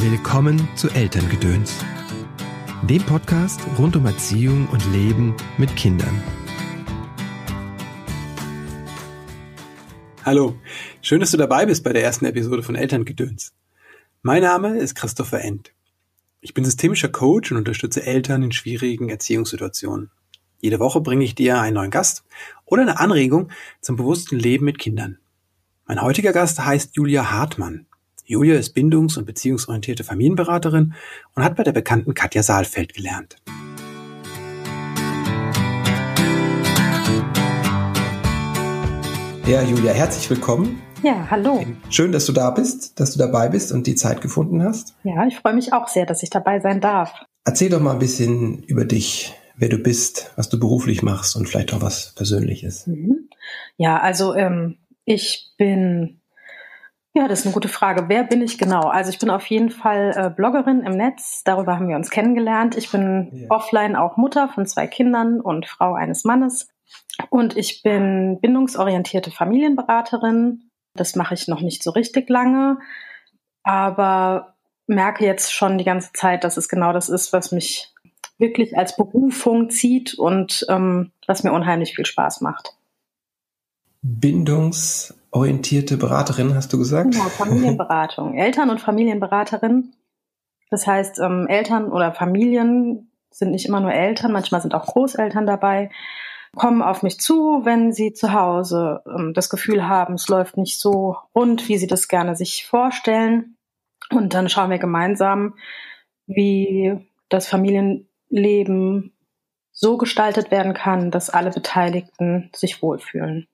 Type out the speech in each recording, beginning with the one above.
Willkommen zu Elterngedöns, dem Podcast rund um Erziehung und Leben mit Kindern. Hallo, schön, dass du dabei bist bei der ersten Episode von Elterngedöns. Mein Name ist Christopher End. Ich bin systemischer Coach und unterstütze Eltern in schwierigen Erziehungssituationen. Jede Woche bringe ich dir einen neuen Gast oder eine Anregung zum bewussten Leben mit Kindern. Mein heutiger Gast heißt Julia Hartmann. Julia ist bindungs- und beziehungsorientierte Familienberaterin und hat bei der bekannten Katja Saalfeld gelernt. Ja, Julia, herzlich willkommen. Ja, hallo. Schön, dass du da bist, dass du dabei bist und die Zeit gefunden hast. Ja, ich freue mich auch sehr, dass ich dabei sein darf. Erzähl doch mal ein bisschen über dich, wer du bist, was du beruflich machst und vielleicht auch was Persönliches. Mhm. Ja, also ich bin... Ja, das ist eine gute Frage. Wer bin ich genau? Also ich bin auf jeden Fall Bloggerin im Netz. Darüber haben wir uns kennengelernt. Ich bin offline auch Mutter von 2 Kindern und Frau eines Mannes. Und ich bin bindungsorientierte Familienberaterin. Das mache ich noch nicht so richtig lange, aber merke jetzt schon die ganze Zeit, dass es genau das ist, was mich wirklich als Berufung zieht und was mir unheimlich viel Spaß macht. Bindungsorientierte Beraterin, hast du gesagt? Genau, Familienberatung. Eltern- und Familienberaterin. Das heißt, Eltern oder Familien sind nicht immer nur Eltern, manchmal sind auch Großeltern dabei, kommen auf mich zu, wenn sie zu Hause das Gefühl haben, es läuft nicht so rund, wie sie das gerne sich vorstellen. Und dann schauen wir gemeinsam, wie das Familienleben so gestaltet werden kann, dass alle Beteiligten sich wohlfühlen.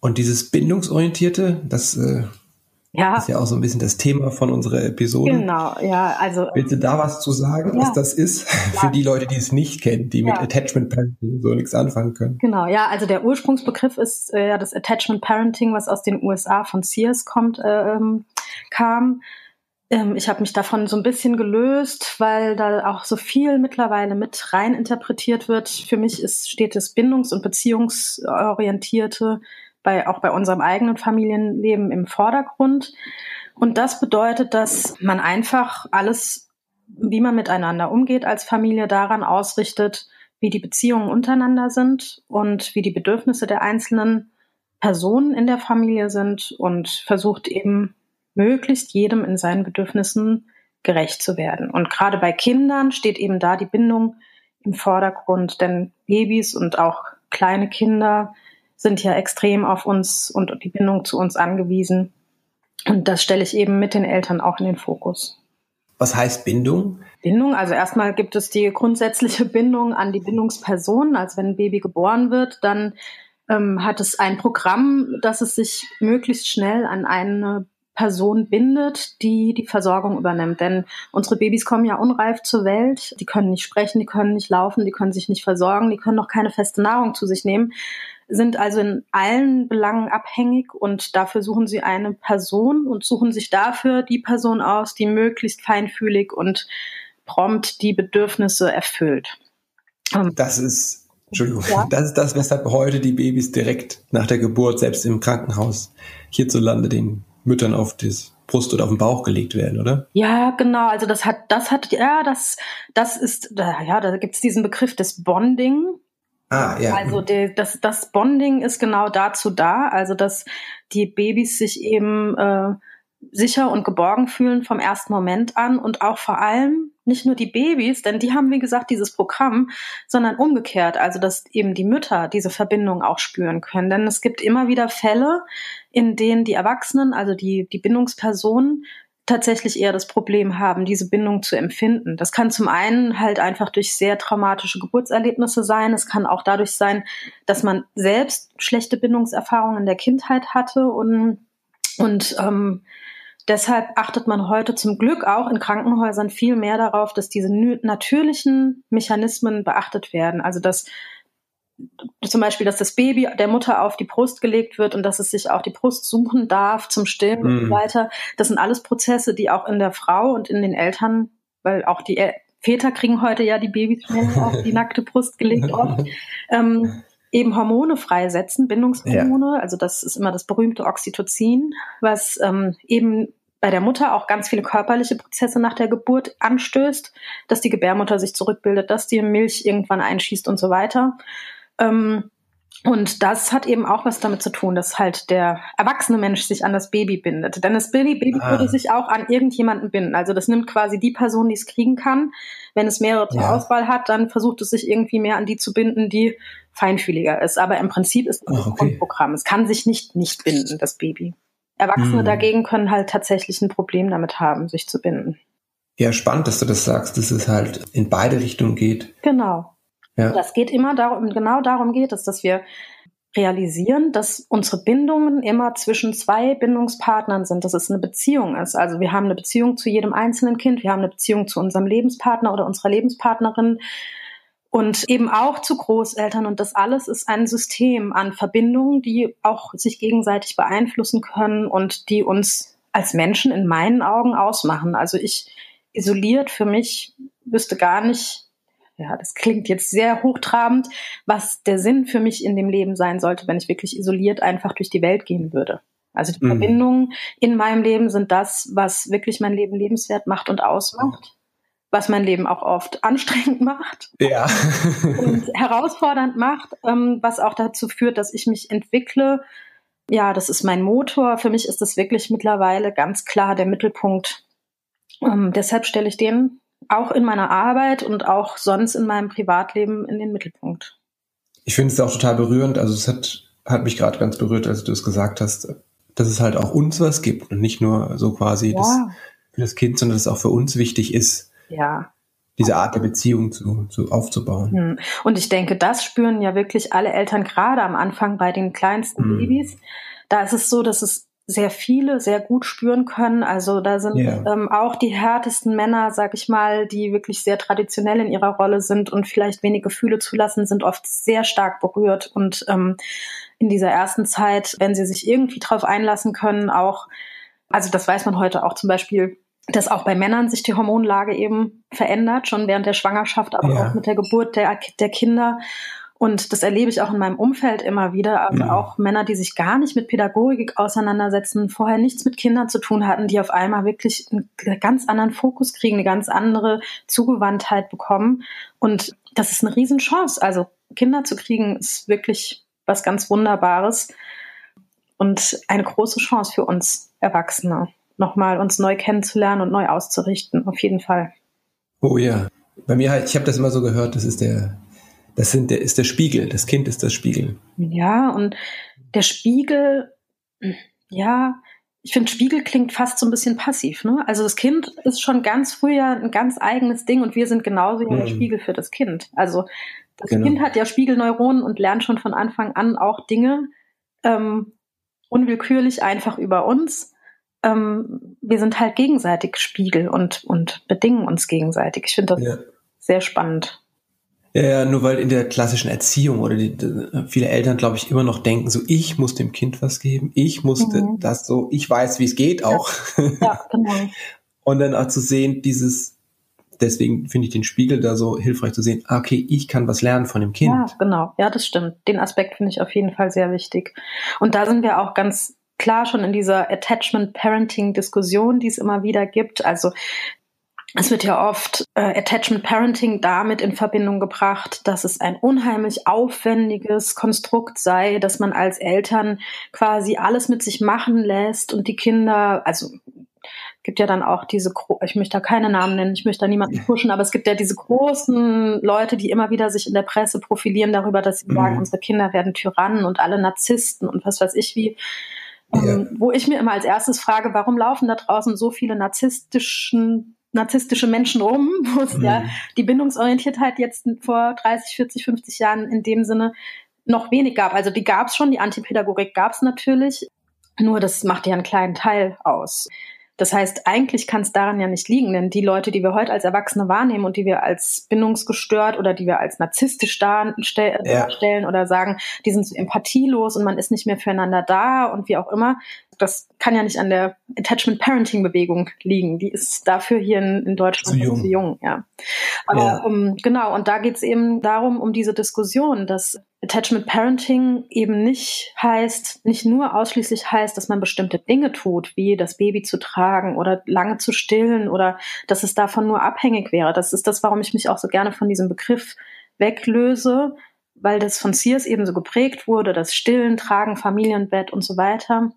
Und dieses Bindungsorientierte, das ist ja auch so ein bisschen das Thema von unserer Episode. Genau, ja. Also, willst du da was zu sagen, was das ist? Ja. Für die Leute, die es nicht kennen, die mit Attachment-Parenting so nichts anfangen können. Genau, ja. Also der Ursprungsbegriff ist das Attachment-Parenting, was aus den USA von Sears kam. Ich habe mich davon so ein bisschen gelöst, weil da auch so viel mittlerweile mit rein interpretiert wird. Für mich steht das Bindungs- und Beziehungsorientierte auch bei unserem eigenen Familienleben im Vordergrund. Und das bedeutet, dass man einfach alles, wie man miteinander umgeht als Familie, daran ausrichtet, wie die Beziehungen untereinander sind und wie die Bedürfnisse der einzelnen Personen in der Familie sind und versucht eben, möglichst jedem in seinen Bedürfnissen gerecht zu werden. Und gerade bei Kindern steht eben da die Bindung im Vordergrund, denn Babys und auch kleine Kinder sind ja extrem auf uns und die Bindung zu uns angewiesen. Und das stelle ich eben mit den Eltern auch in den Fokus. Was heißt Bindung? Bindung, also erstmal gibt es die grundsätzliche Bindung an die Bindungspersonen. Also wenn ein Baby geboren wird, dann hat es ein Programm, dass es sich möglichst schnell an eine Person bindet, die die Versorgung übernimmt. Denn unsere Babys kommen ja unreif zur Welt. Die können nicht sprechen, die können nicht laufen, die können sich nicht versorgen, die können noch keine feste Nahrung zu sich nehmen, sind also in allen Belangen abhängig und dafür suchen sie eine Person und suchen sich dafür die Person aus, die möglichst feinfühlig und prompt die Bedürfnisse erfüllt. Das ist das, weshalb heute die Babys direkt nach der Geburt, selbst im Krankenhaus, hierzulande den Müttern auf das Brust oder auf den Bauch gelegt werden, oder? Ja, genau. Also da gibt es diesen Begriff des Bonding. Ah, ja. Also das Bonding ist genau dazu da, also dass die Babys sich eben sicher und geborgen fühlen vom ersten Moment an und auch vor allem nicht nur die Babys, denn die haben, wie gesagt, dieses Programm, sondern umgekehrt, also dass eben die Mütter diese Verbindung auch spüren können. Denn es gibt immer wieder Fälle, in denen die Erwachsenen, also die Bindungspersonen, tatsächlich eher das Problem haben, diese Bindung zu empfinden. Das kann zum einen halt einfach durch sehr traumatische Geburtserlebnisse sein. Es kann auch dadurch sein, dass man selbst schlechte Bindungserfahrungen in der Kindheit hatte und deshalb achtet man heute zum Glück auch in Krankenhäusern viel mehr darauf, dass diese natürlichen Mechanismen beachtet werden. Also dass zum Beispiel, dass das Baby der Mutter auf die Brust gelegt wird und dass es sich auch die Brust suchen darf zum Stillen und so weiter. Das sind alles Prozesse, die auch in der Frau und in den Eltern, weil auch die Väter kriegen heute ja die Babys auf die nackte Brust gelegt oft, eben Hormone freisetzen, Bindungshormone. Ja. Also das ist immer das berühmte Oxytocin, was eben bei der Mutter auch ganz viele körperliche Prozesse nach der Geburt anstößt, dass die Gebärmutter sich zurückbildet, dass die Milch irgendwann einschießt und so weiter. Und das hat eben auch was damit zu tun, dass halt der erwachsene Mensch sich an das Baby bindet. Denn das Baby würde sich auch an irgendjemanden binden. Also das nimmt quasi die Person, die es kriegen kann. Wenn es mehrere zur Auswahl hat, dann versucht es sich irgendwie mehr an die zu binden, die feinfühliger ist. Aber im Prinzip ist das ein Grundprogramm. Es kann sich nicht binden, das Baby. Erwachsene dagegen können halt tatsächlich ein Problem damit haben, sich zu binden. Ja, spannend, dass du das sagst, dass es halt in beide Richtungen geht. Genau. Ja. Das geht immer darum, genau darum geht es, dass wir realisieren, dass unsere Bindungen immer zwischen zwei Bindungspartnern sind, dass es eine Beziehung ist. Also wir haben eine Beziehung zu jedem einzelnen Kind, wir haben eine Beziehung zu unserem Lebenspartner oder unserer Lebenspartnerin und eben auch zu Großeltern. Und das alles ist ein System an Verbindungen, die auch sich gegenseitig beeinflussen können und die uns als Menschen in meinen Augen ausmachen. Also ich isoliert für mich wüsste gar nicht, ja, das klingt jetzt sehr hochtrabend, was der Sinn für mich in dem Leben sein sollte, wenn ich wirklich isoliert einfach durch die Welt gehen würde. Also die Verbindungen in meinem Leben sind das, was wirklich mein Leben lebenswert macht und ausmacht, was mein Leben auch oft anstrengend macht und herausfordernd macht, was auch dazu führt, dass ich mich entwickle. Ja, das ist mein Motor. Für mich ist das wirklich mittlerweile ganz klar der Mittelpunkt. Deshalb stelle ich den auch in meiner Arbeit und auch sonst in meinem Privatleben in den Mittelpunkt. Ich finde es auch total berührend. Also es hat mich gerade ganz berührt, als du es gesagt hast, dass es halt auch uns was gibt und nicht nur so quasi für das Kind, sondern dass es auch für uns wichtig ist, diese Art der Beziehung aufzubauen. Und ich denke, das spüren ja wirklich alle Eltern, gerade am Anfang bei den kleinsten Babys. Da ist es so, dass es sehr viele sehr gut spüren können. Also da sind auch die härtesten Männer, sag ich mal, die wirklich sehr traditionell in ihrer Rolle sind und vielleicht wenig Gefühle zulassen, sind oft sehr stark berührt. Und in dieser ersten Zeit, wenn sie sich irgendwie drauf einlassen können, auch, also das weiß man heute auch zum Beispiel, dass auch bei Männern sich die Hormonlage eben verändert, schon während der Schwangerschaft, aber auch mit der Geburt der Kinder. Und das erlebe ich auch in meinem Umfeld immer wieder, also auch Männer, die sich gar nicht mit Pädagogik auseinandersetzen, vorher nichts mit Kindern zu tun hatten, die auf einmal wirklich einen ganz anderen Fokus kriegen, eine ganz andere Zugewandtheit bekommen. Und das ist eine Riesenchance. Also Kinder zu kriegen ist wirklich was ganz Wunderbares und eine große Chance für uns Erwachsene, nochmal uns neu kennenzulernen und neu auszurichten, auf jeden Fall. Oh ja, bei mir halt, ich habe das immer so gehört, das ist der Spiegel, das Kind ist der Spiegel. Ja, und der Spiegel, ich finde, Spiegel klingt fast so ein bisschen passiv, ne? Also das Kind ist schon ganz früh ein ganz eigenes Ding und wir sind genauso der Spiegel für das Kind. Also das Kind hat ja Spiegelneuronen und lernt schon von Anfang an auch Dinge unwillkürlich einfach über uns. Wir sind halt gegenseitig Spiegel und bedingen uns gegenseitig. Ich finde das sehr spannend. Ja, nur weil in der klassischen Erziehung oder viele Eltern, glaube ich, immer noch denken, so ich muss dem Kind was geben, ich musste das so, ich weiß, wie es geht auch. Ja, genau. Und dann auch zu sehen, deswegen finde ich den Spiegel da so hilfreich zu sehen, okay, ich kann was lernen von dem Kind. Ja, genau, ja, das stimmt. Den Aspekt finde ich auf jeden Fall sehr wichtig. Und da sind wir auch ganz klar schon in dieser Attachment-Parenting-Diskussion, die es immer wieder gibt, also es wird ja oft Attachment-Parenting damit in Verbindung gebracht, dass es ein unheimlich aufwendiges Konstrukt sei, dass man als Eltern quasi alles mit sich machen lässt und die Kinder, also gibt ja dann auch ich möchte da keine Namen nennen, ich möchte da niemanden pushen, aber es gibt ja diese großen Leute, die immer wieder sich in der Presse profilieren darüber, dass sie sagen, unsere Kinder werden Tyrannen und alle Narzissten und was weiß ich wie. Wo ich mir immer als erstes frage, warum laufen da draußen so viele narzisstische Menschen rum, wo es ja die Bindungsorientiertheit jetzt vor 30, 40, 50 Jahren in dem Sinne noch wenig gab. Also die gab es schon, die Antipädagogik gab es natürlich, nur das macht ja einen kleinen Teil aus. Das heißt, eigentlich kann es daran ja nicht liegen, denn die Leute, die wir heute als Erwachsene wahrnehmen und die wir als bindungsgestört oder die wir als narzisstisch darstellen oder sagen, die sind so empathielos und man ist nicht mehr füreinander da und wie auch immer, das kann ja nicht an der Attachment-Parenting-Bewegung liegen. Die ist dafür hier in Deutschland zu jung, ja. Aber genau, und da geht es eben darum, um diese Diskussion, dass Attachment-Parenting eben nicht nur ausschließlich heißt, dass man bestimmte Dinge tut, wie das Baby zu tragen oder lange zu stillen oder dass es davon nur abhängig wäre. Das ist das, warum ich mich auch so gerne von diesem Begriff weglöse, weil das von Sears eben so geprägt wurde, das Stillen, Tragen, Familienbett und so weiter.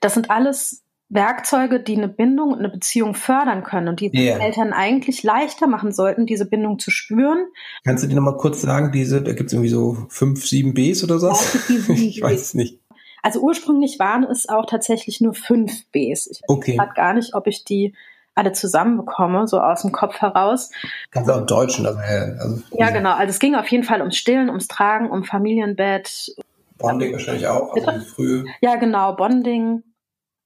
Das sind alles Werkzeuge, die eine Bindung und eine Beziehung fördern können und die den Eltern eigentlich leichter machen sollten, diese Bindung zu spüren. Kannst du dir nochmal kurz sagen, da gibt es irgendwie so 5, 7 Bs oder so? Ich weiß es nicht. Also ursprünglich waren es auch tatsächlich nur 5 Bs. Ich weiß gerade gar nicht, ob ich die alle zusammenbekomme, so aus dem Kopf heraus. Ganz auch im Deutschen. Also ja, genau. Also es ging auf jeden Fall ums Stillen, ums Tragen, um Familienbett. Bonding wahrscheinlich auch. Also frühe. Ja, genau. Bonding.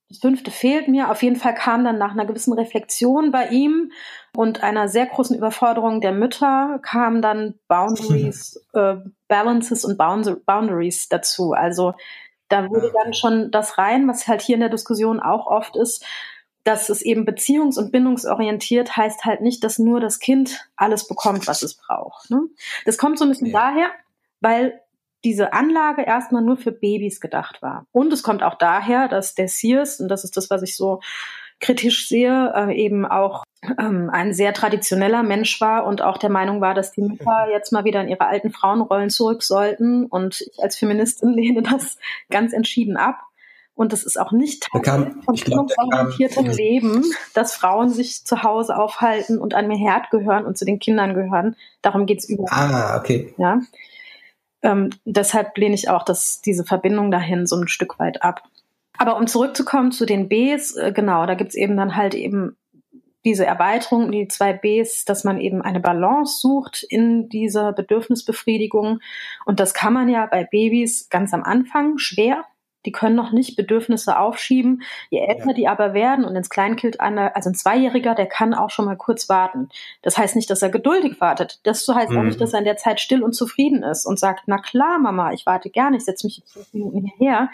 Das 5. fehlt mir. Auf jeden Fall kam dann nach einer gewissen Reflexion bei ihm und einer sehr großen Überforderung der Mütter kamen dann Balances und Boundaries dazu. Also da wurde dann schon das rein, was halt hier in der Diskussion auch oft ist, dass es eben beziehungs- und bindungsorientiert heißt halt nicht, dass nur das Kind alles bekommt, was es braucht. Ne? Das kommt so ein bisschen daher, weil diese Anlage erstmal nur für Babys gedacht war. Und es kommt auch daher, dass der Sears, und das ist das, was ich so kritisch sehe, eben auch ein sehr traditioneller Mensch war und auch der Meinung war, dass die Mütter jetzt mal wieder in ihre alten Frauenrollen zurück sollten. Und ich als Feministin lehne das ganz entschieden ab. Und das ist auch nicht Teil von bindungsorientiertem Leben, dass Frauen sich zu Hause aufhalten und an mir Herd gehören und zu den Kindern gehören. Darum geht es überhaupt. Ah, okay. Ja. Deshalb lehne ich auch diese Verbindung dahin so ein Stück weit ab. Aber um zurückzukommen zu den Bs, genau, da gibt es eben dann halt eben diese Erweiterung, die 2 Bs, dass man eben eine Balance sucht in dieser Bedürfnisbefriedigung. Und das kann man ja bei Babys ganz am Anfang schwer. Die können noch nicht Bedürfnisse aufschieben. Je älter die aber werden und ins Kleinkind, also ein 2-Jähriger, der kann auch schon mal kurz warten. Das heißt nicht, dass er geduldig wartet. Das heißt auch nicht, dass er in der Zeit still und zufrieden ist und sagt, na klar, Mama, ich warte gerne, ich setze mich jetzt 5 Minuten hierher.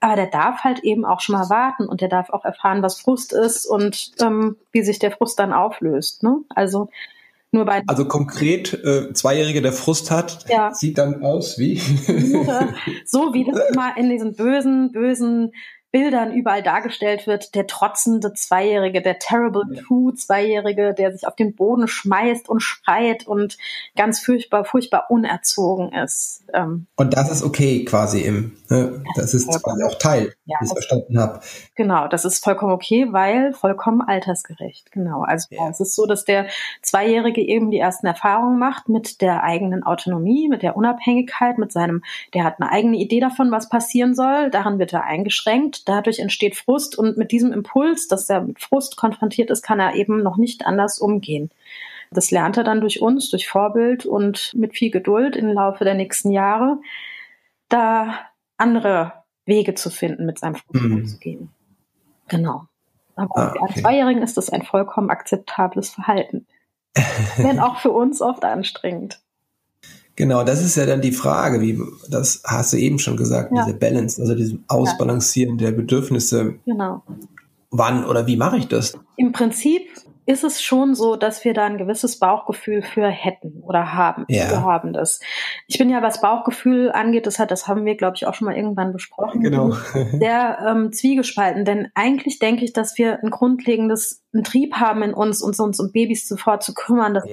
Aber der darf halt eben auch schon mal warten und der darf auch erfahren, was Frust ist und wie sich der Frust dann auflöst. Ne? Also konkret, 2-Jährige, der Frust hat, sieht dann aus wie? So wie das immer in diesen bösen Bildern überall dargestellt wird. Der trotzende 2-Jährige, der Terrible 2-Jährige, der sich auf den Boden schmeißt und schreit und ganz furchtbar unerzogen ist. Und das ist okay quasi das ist quasi auch Teil, wie ich es verstanden habe. Genau, das ist vollkommen okay, weil vollkommen altersgerecht. Genau, also es ist so, dass der 2-Jährige eben die ersten Erfahrungen macht mit der eigenen Autonomie, mit der Unabhängigkeit, der hat eine eigene Idee davon, was passieren soll, darin wird er eingeschränkt, dadurch entsteht Frust und mit diesem Impuls, dass er mit Frust konfrontiert ist, kann er eben noch nicht anders umgehen. Das lernt er dann durch uns, durch Vorbild und mit viel Geduld im Laufe der nächsten Jahre, da andere Wege zu finden, mit seinem Frust umzugehen. Genau. Aber für 2-Jährigen ist das ein vollkommen akzeptables Verhalten. Wenn auch für uns oft anstrengend. Genau, das ist ja dann die Frage, wie das hast du eben schon gesagt, diese Balance, also diesem Ausbalancieren der Bedürfnisse. Genau. Wann oder wie mache ich das? Im Prinzip ist es schon so, dass wir da ein gewisses Bauchgefühl für hätten oder haben. Wir haben das. Ich bin ja, was Bauchgefühl angeht, das haben wir, glaube ich, auch schon mal irgendwann besprochen. Genau. Sehr zwiegespalten, denn eigentlich denke ich, dass wir ein grundlegendes einen Trieb haben in uns um Babys sofort zu kümmern, dass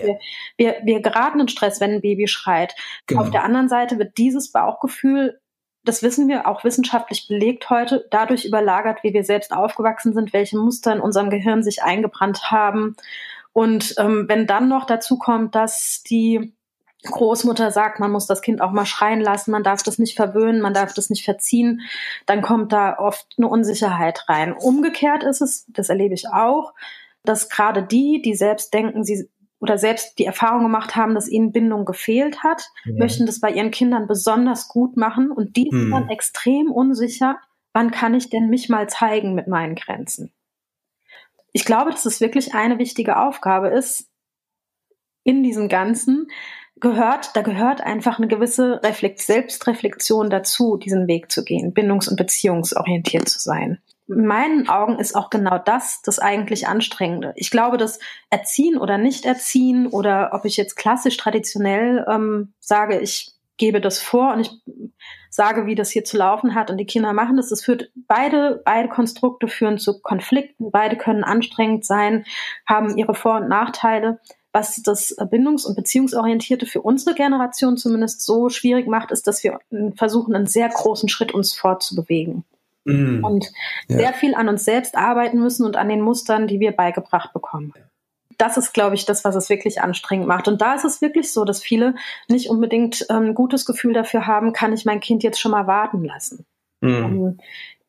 wir geraten in Stress, wenn ein Baby schreit. Genau. Auf der anderen Seite wird dieses Bauchgefühl, das wissen wir, auch wissenschaftlich belegt heute, dadurch überlagert, wie wir selbst aufgewachsen sind, welche Muster in unserem Gehirn sich eingebrannt haben. Und wenn dann noch dazu kommt, dass die Großmutter sagt, man muss das Kind auch mal schreien lassen, man darf das nicht verwöhnen, man darf das nicht verziehen, dann kommt da oft eine Unsicherheit rein. Umgekehrt ist es, das erlebe ich auch, dass gerade die selbst denken, oder selbst die Erfahrung gemacht haben, dass ihnen Bindung gefehlt hat, möchten das bei ihren Kindern besonders gut machen und die sind dann extrem unsicher, wann kann ich denn mich mal zeigen mit meinen Grenzen? Ich glaube, dass es wirklich eine wichtige Aufgabe ist, in diesem Ganzen da gehört einfach eine gewisse Selbstreflexion dazu, diesen Weg zu gehen, bindungs- und beziehungsorientiert zu sein. In meinen Augen ist auch genau das eigentlich Anstrengende. Ich glaube, das Erziehen oder Nicht-Erziehen oder ob ich jetzt klassisch traditionell sage, ich gebe das vor und ich sage, wie das hier zu laufen hat und die Kinder machen das. Das führt beide Konstrukte führen zu Konflikten. Beide können anstrengend sein, haben ihre Vor- und Nachteile. Was das Bindungs- und Beziehungsorientierte für unsere Generation zumindest so schwierig macht, ist, dass wir versuchen, einen sehr großen Schritt uns fortzubewegen. Mm. Und sehr viel an uns selbst arbeiten müssen und an den Mustern, die wir beigebracht bekommen. Das ist, glaube ich, das, was es wirklich anstrengend macht. Und da ist es wirklich so, dass viele nicht unbedingt ein gutes Gefühl dafür haben, kann ich mein Kind jetzt schon mal warten lassen. Mm.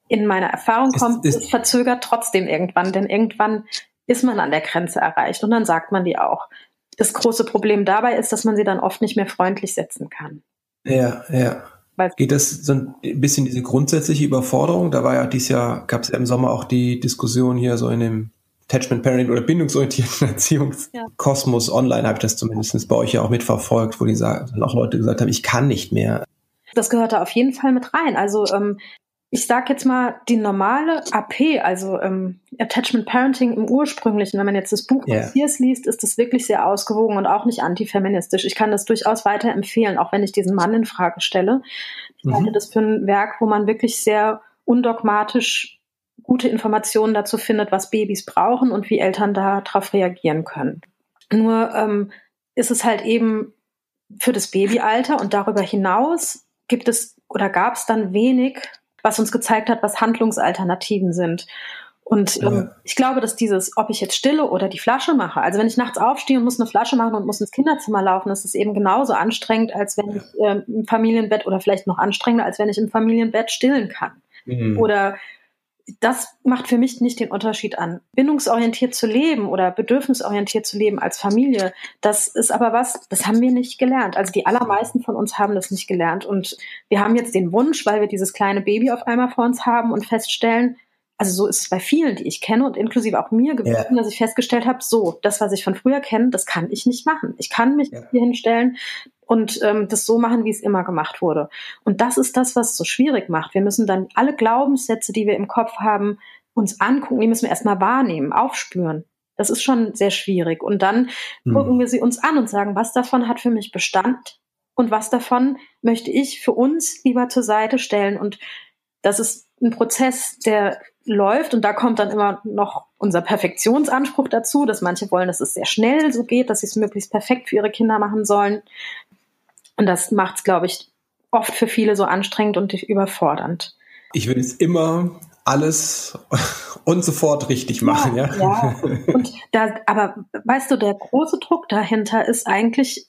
In meiner Erfahrung kommt, es verzögert trotzdem irgendwann, denn irgendwann ist man an der Grenze erreicht und dann sagt man die auch. Das große Problem dabei ist, dass man sie dann oft nicht mehr freundlich setzen kann. Ja. Geht das so ein bisschen diese grundsätzliche Überforderung? Da war ja dieses Jahr, gab es ja im Sommer auch die Diskussion hier so in dem Attachment-Parenting oder bindungsorientierten Erziehungskosmos online, habe ich das zumindest bei euch ja auch mitverfolgt, wo die auch Leute gesagt haben, ich kann nicht mehr. Das gehört da auf jeden Fall mit rein. Also ich sage jetzt mal, die normale AP, also Attachment-Parenting im Ursprünglichen, wenn man jetzt das Buch von Sears liest, ist das wirklich sehr ausgewogen und auch nicht antifeministisch. Ich kann das durchaus weiterempfehlen, auch wenn ich diesen Mann in Frage stelle. Ich halte das für ein Werk, wo man wirklich sehr undogmatisch gute Informationen dazu findet, was Babys brauchen und wie Eltern darauf reagieren können. Nur ist es halt eben für das Babyalter und darüber hinaus gab es dann wenig, was uns gezeigt hat, was Handlungsalternativen sind. Und ich glaube, dass dieses, ob ich jetzt stille oder die Flasche mache, also wenn ich nachts aufstehe und muss eine Flasche machen und muss ins Kinderzimmer laufen, das ist eben genauso anstrengend, als wenn ich im Familienbett oder vielleicht noch anstrengender, als wenn ich im Familienbett stillen kann. Mhm. Oder das macht für mich nicht den Unterschied an. Bindungsorientiert zu leben oder bedürfnisorientiert zu leben als Familie, das ist aber was, das haben wir nicht gelernt. Also die allermeisten von uns haben das nicht gelernt. Und wir haben jetzt den Wunsch, weil wir dieses kleine Baby auf einmal vor uns haben und feststellen, also so ist es bei vielen, die ich kenne und inklusive auch mir gewesen, dass ich festgestellt habe, so, das, was ich von früher kenne, das kann ich nicht machen. Ich kann mich hier hinstellen und das so machen, wie es immer gemacht wurde. Und das ist das, was es so schwierig macht. Wir müssen dann alle Glaubenssätze, die wir im Kopf haben, uns angucken. Die müssen wir erstmal wahrnehmen, aufspüren. Das ist schon sehr schwierig. Und dann gucken wir sie uns an und sagen, was davon hat für mich Bestand und was davon möchte ich für uns lieber zur Seite stellen. Und das ist ein Prozess, der läuft und da kommt dann immer noch unser Perfektionsanspruch dazu, dass manche wollen, dass es sehr schnell so geht, dass sie es möglichst perfekt für ihre Kinder machen sollen. Und das macht es, glaube ich, oft für viele so anstrengend und überfordernd. Ich will es immer alles und sofort richtig machen. Ja. Und aber weißt du, der große Druck dahinter ist eigentlich,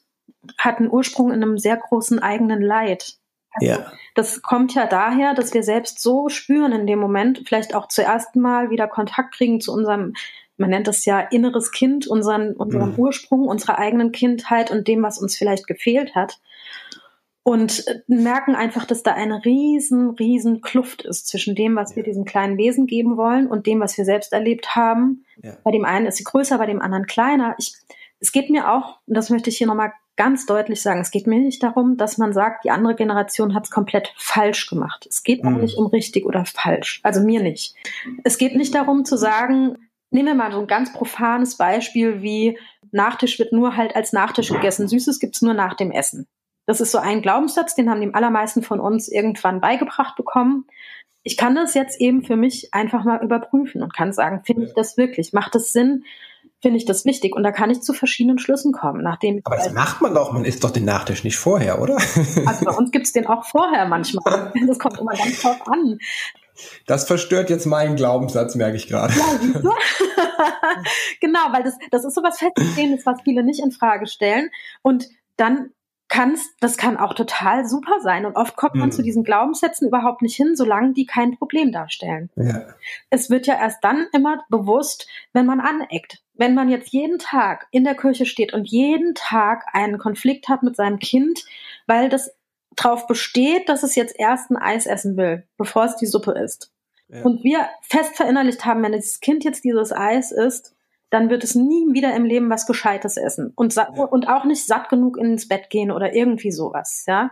hat einen Ursprung in einem sehr großen eigenen Leid. Also, das kommt ja daher, dass wir selbst so spüren in dem Moment, vielleicht auch zum ersten Mal wieder Kontakt kriegen zu unserem, man nennt das ja inneres Kind, unserem Ursprung, unserer eigenen Kindheit und dem, was uns vielleicht gefehlt hat. Und merken einfach, dass da eine riesen Kluft ist zwischen dem, was wir diesem kleinen Wesen geben wollen und dem, was wir selbst erlebt haben. Ja. Bei dem einen ist sie größer, bei dem anderen kleiner. Es geht mir auch, und das möchte ich hier nochmal ganz deutlich sagen, es geht mir nicht darum, dass man sagt, die andere Generation hat es komplett falsch gemacht. Es geht auch nicht um richtig oder falsch, also mir nicht. Es geht nicht darum zu sagen, nehmen wir mal so ein ganz profanes Beispiel wie Nachtisch wird nur halt als Nachtisch gegessen, Süßes gibt es nur nach dem Essen. Das ist so ein Glaubenssatz, den haben die allermeisten von uns irgendwann beigebracht bekommen. Ich kann das jetzt eben für mich einfach mal überprüfen und kann sagen, finde ich das wirklich, macht das Sinn, finde ich das wichtig. Und da kann ich zu verschiedenen Schlüssen kommen. Aber das macht man doch. Man isst doch den Nachtisch nicht vorher, oder? Also bei uns gibt es den auch vorher manchmal. Das kommt immer ganz drauf an. Das verstört jetzt meinen Glaubenssatz, merke ich gerade. Ja, siehst du? Genau, weil das ist so was Feststehendes, was viele nicht in Frage stellen. Und dann das kann auch total super sein. Und oft kommt man zu diesen Glaubenssätzen überhaupt nicht hin, solange die kein Problem darstellen. Ja. Es wird ja erst dann immer bewusst, wenn man aneckt. Wenn man jetzt jeden Tag in der Kirche steht und jeden Tag einen Konflikt hat mit seinem Kind, weil das drauf besteht, dass es jetzt erst ein Eis essen will, bevor es die Suppe isst. Ja. Und wir fest verinnerlicht haben, wenn das Kind jetzt dieses Eis isst, dann wird es nie wieder im Leben was Gescheites essen und auch nicht satt genug ins Bett gehen oder irgendwie sowas. Ja?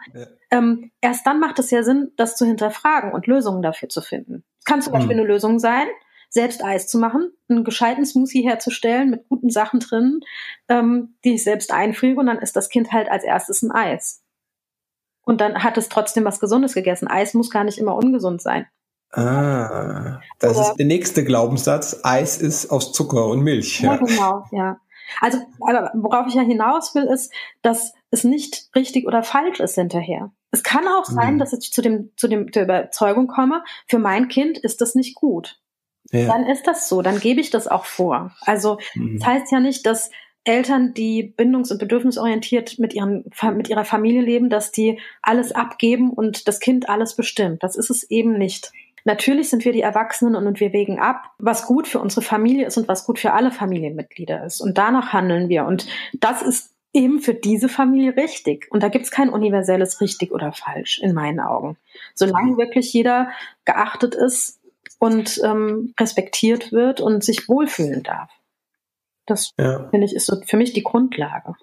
Ja. Erst dann macht es ja Sinn, das zu hinterfragen und Lösungen dafür zu finden. Kann zum Beispiel eine Lösung sein, selbst Eis zu machen, einen gescheiten Smoothie herzustellen mit guten Sachen drin, die ich selbst einfriere, und dann isst das Kind halt als erstes ein Eis. Und dann hat es trotzdem was Gesundes gegessen. Eis muss gar nicht immer ungesund sein. Ah, das ist der nächste Glaubenssatz. Eis ist aus Zucker und Milch. Ja, genau, ja. Also, aber worauf ich ja hinaus will, ist, dass es nicht richtig oder falsch ist hinterher. Es kann auch sein, dass ich zu der Überzeugung komme, für mein Kind ist das nicht gut. Ja. Dann ist das so, dann gebe ich das auch vor. Also, das heißt ja nicht, dass Eltern, die bindungs- und bedürfnisorientiert mit ihrer Familie leben, dass die alles abgeben und das Kind alles bestimmt. Das ist es eben nicht. Natürlich sind wir die Erwachsenen und wir wägen ab, was gut für unsere Familie ist und was gut für alle Familienmitglieder ist. Und danach handeln wir. Und das ist eben für diese Familie richtig. Und da gibt es kein universelles richtig oder falsch, in meinen Augen. Solange wirklich jeder geachtet ist und respektiert wird und sich wohlfühlen darf. Das, finde ich, ist so für mich die Grundlage.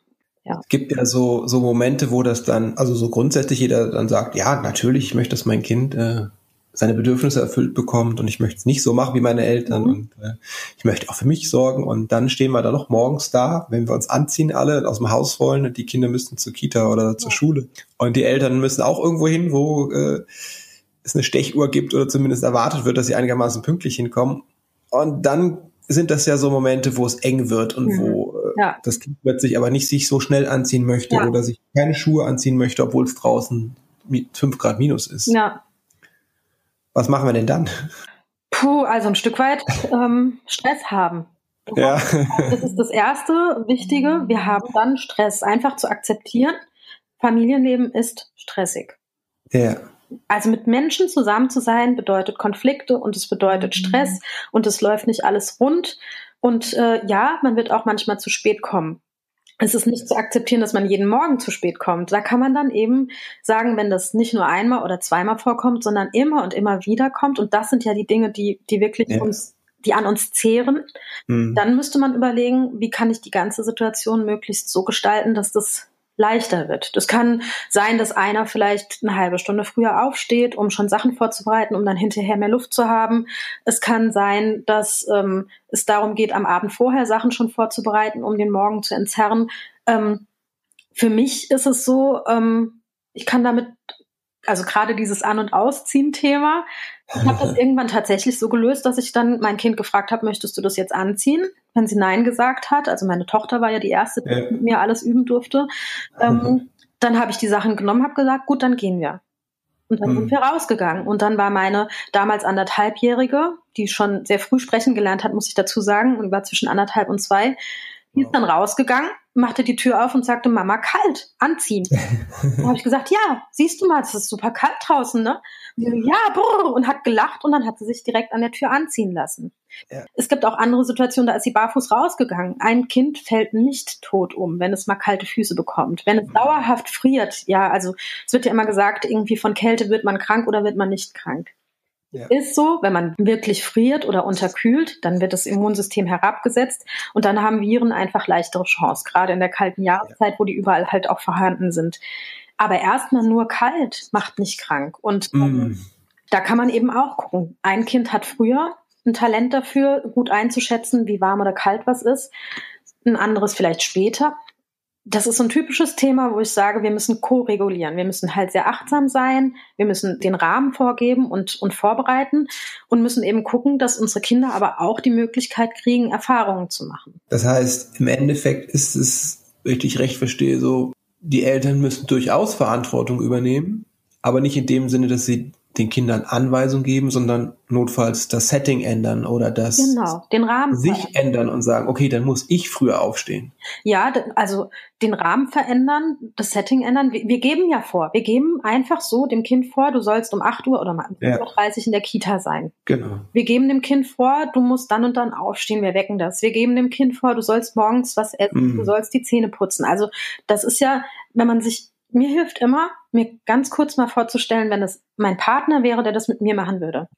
Ja. Es gibt ja so Momente, wo das dann, also so grundsätzlich jeder dann sagt, ja, natürlich, ich möchte, dass mein Kind seine Bedürfnisse erfüllt bekommt und ich möchte es nicht so machen wie meine Eltern und ich möchte auch für mich sorgen, und dann stehen wir dann noch morgens da, wenn wir uns anziehen alle, aus dem Haus wollen und die Kinder müssen zur Kita oder zur Schule und die Eltern müssen auch irgendwo hin, wo es eine Stechuhr gibt oder zumindest erwartet wird, dass sie einigermaßen pünktlich hinkommen, und dann sind das ja so Momente, wo es eng wird und wo das Kind plötzlich aber nicht sich so schnell anziehen möchte oder sich keine Schuhe anziehen möchte, obwohl es draußen 5 Grad minus ist. Ja. Was machen wir denn dann? Puh, also ein Stück weit Stress haben. Ja. Das ist das erste Wichtige. Wir haben dann Stress. Einfach zu akzeptieren, Familienleben ist stressig. Ja. Also mit Menschen zusammen zu sein bedeutet Konflikte und es bedeutet Stress und es läuft nicht alles rund und man wird auch manchmal zu spät kommen. Es ist nicht zu akzeptieren, dass man jeden Morgen zu spät kommt. Da kann man dann eben sagen, wenn das nicht nur einmal oder zweimal vorkommt, sondern immer und immer wieder kommt, und das sind ja die Dinge, die wirklich die an uns zehren, dann müsste man überlegen, wie kann ich die ganze Situation möglichst so gestalten, dass das leichter wird. Das kann sein, dass einer vielleicht eine halbe Stunde früher aufsteht, um schon Sachen vorzubereiten, um dann hinterher mehr Luft zu haben. Es kann sein, dass es darum geht, am Abend vorher Sachen schon vorzubereiten, um den Morgen zu entzerren. Für mich ist es so, ich kann damit, also gerade dieses An- und Ausziehen-Thema, ich habe das irgendwann tatsächlich so gelöst, dass ich dann mein Kind gefragt habe, möchtest du das jetzt anziehen? Wenn sie Nein gesagt hat, also meine Tochter war ja die Erste, die mit mir alles üben durfte, dann habe ich die Sachen genommen, habe gesagt, gut, dann gehen wir. Und dann sind wir rausgegangen. Und dann war meine damals 1,5-Jährige, die schon sehr früh sprechen gelernt hat, muss ich dazu sagen, und war zwischen 1,5 und 2, die ist dann rausgegangen, machte die Tür auf und sagte, Mama, kalt, anziehen. Dann habe ich gesagt, ja, siehst du mal, es ist super kalt draußen, ne? Ja, brr, und hat gelacht und dann hat sie sich direkt an der Tür anziehen lassen. Ja. Es gibt auch andere Situationen, da ist sie barfuß rausgegangen. Ein Kind fällt nicht tot um, wenn es mal kalte Füße bekommt. Wenn es dauerhaft friert, ja, also es wird ja immer gesagt, irgendwie von Kälte wird man krank oder wird man nicht krank. Ja. Ist so, wenn man wirklich friert oder unterkühlt, dann wird das Immunsystem herabgesetzt und dann haben Viren einfach leichtere Chance, gerade in der kalten Jahreszeit, wo die überall halt auch vorhanden sind. Aber erstmal nur kalt macht nicht krank. Und da kann man eben auch gucken. Ein Kind hat früher ein Talent dafür, gut einzuschätzen, wie warm oder kalt was ist. Ein anderes vielleicht später. Das ist so ein typisches Thema, wo ich sage, wir müssen ko-regulieren. Wir müssen halt sehr achtsam sein. Wir müssen den Rahmen vorgeben und vorbereiten und müssen eben gucken, dass unsere Kinder aber auch die Möglichkeit kriegen, Erfahrungen zu machen. Das heißt, im Endeffekt ist es, wenn ich dich recht verstehe, so, die Eltern müssen durchaus Verantwortung übernehmen, aber nicht in dem Sinne, dass sie den Kindern Anweisungen geben, sondern notfalls das Setting ändern oder das den Rahmen sich ändern und sagen, okay, dann muss ich früher aufstehen. Ja, also den Rahmen verändern, das Setting ändern. Wir geben ja vor. Wir geben einfach so dem Kind vor, du sollst um 8 Uhr oder um 8.30 Uhr in der Kita sein. Genau. Wir geben dem Kind vor, du musst dann und dann aufstehen, wir wecken das. Wir geben dem Kind vor, du sollst morgens was essen, du sollst die Zähne putzen. Also das ist ja, wenn man sich mir hilft immer, mir ganz kurz mal vorzustellen, wenn es mein Partner wäre, der das mit mir machen würde.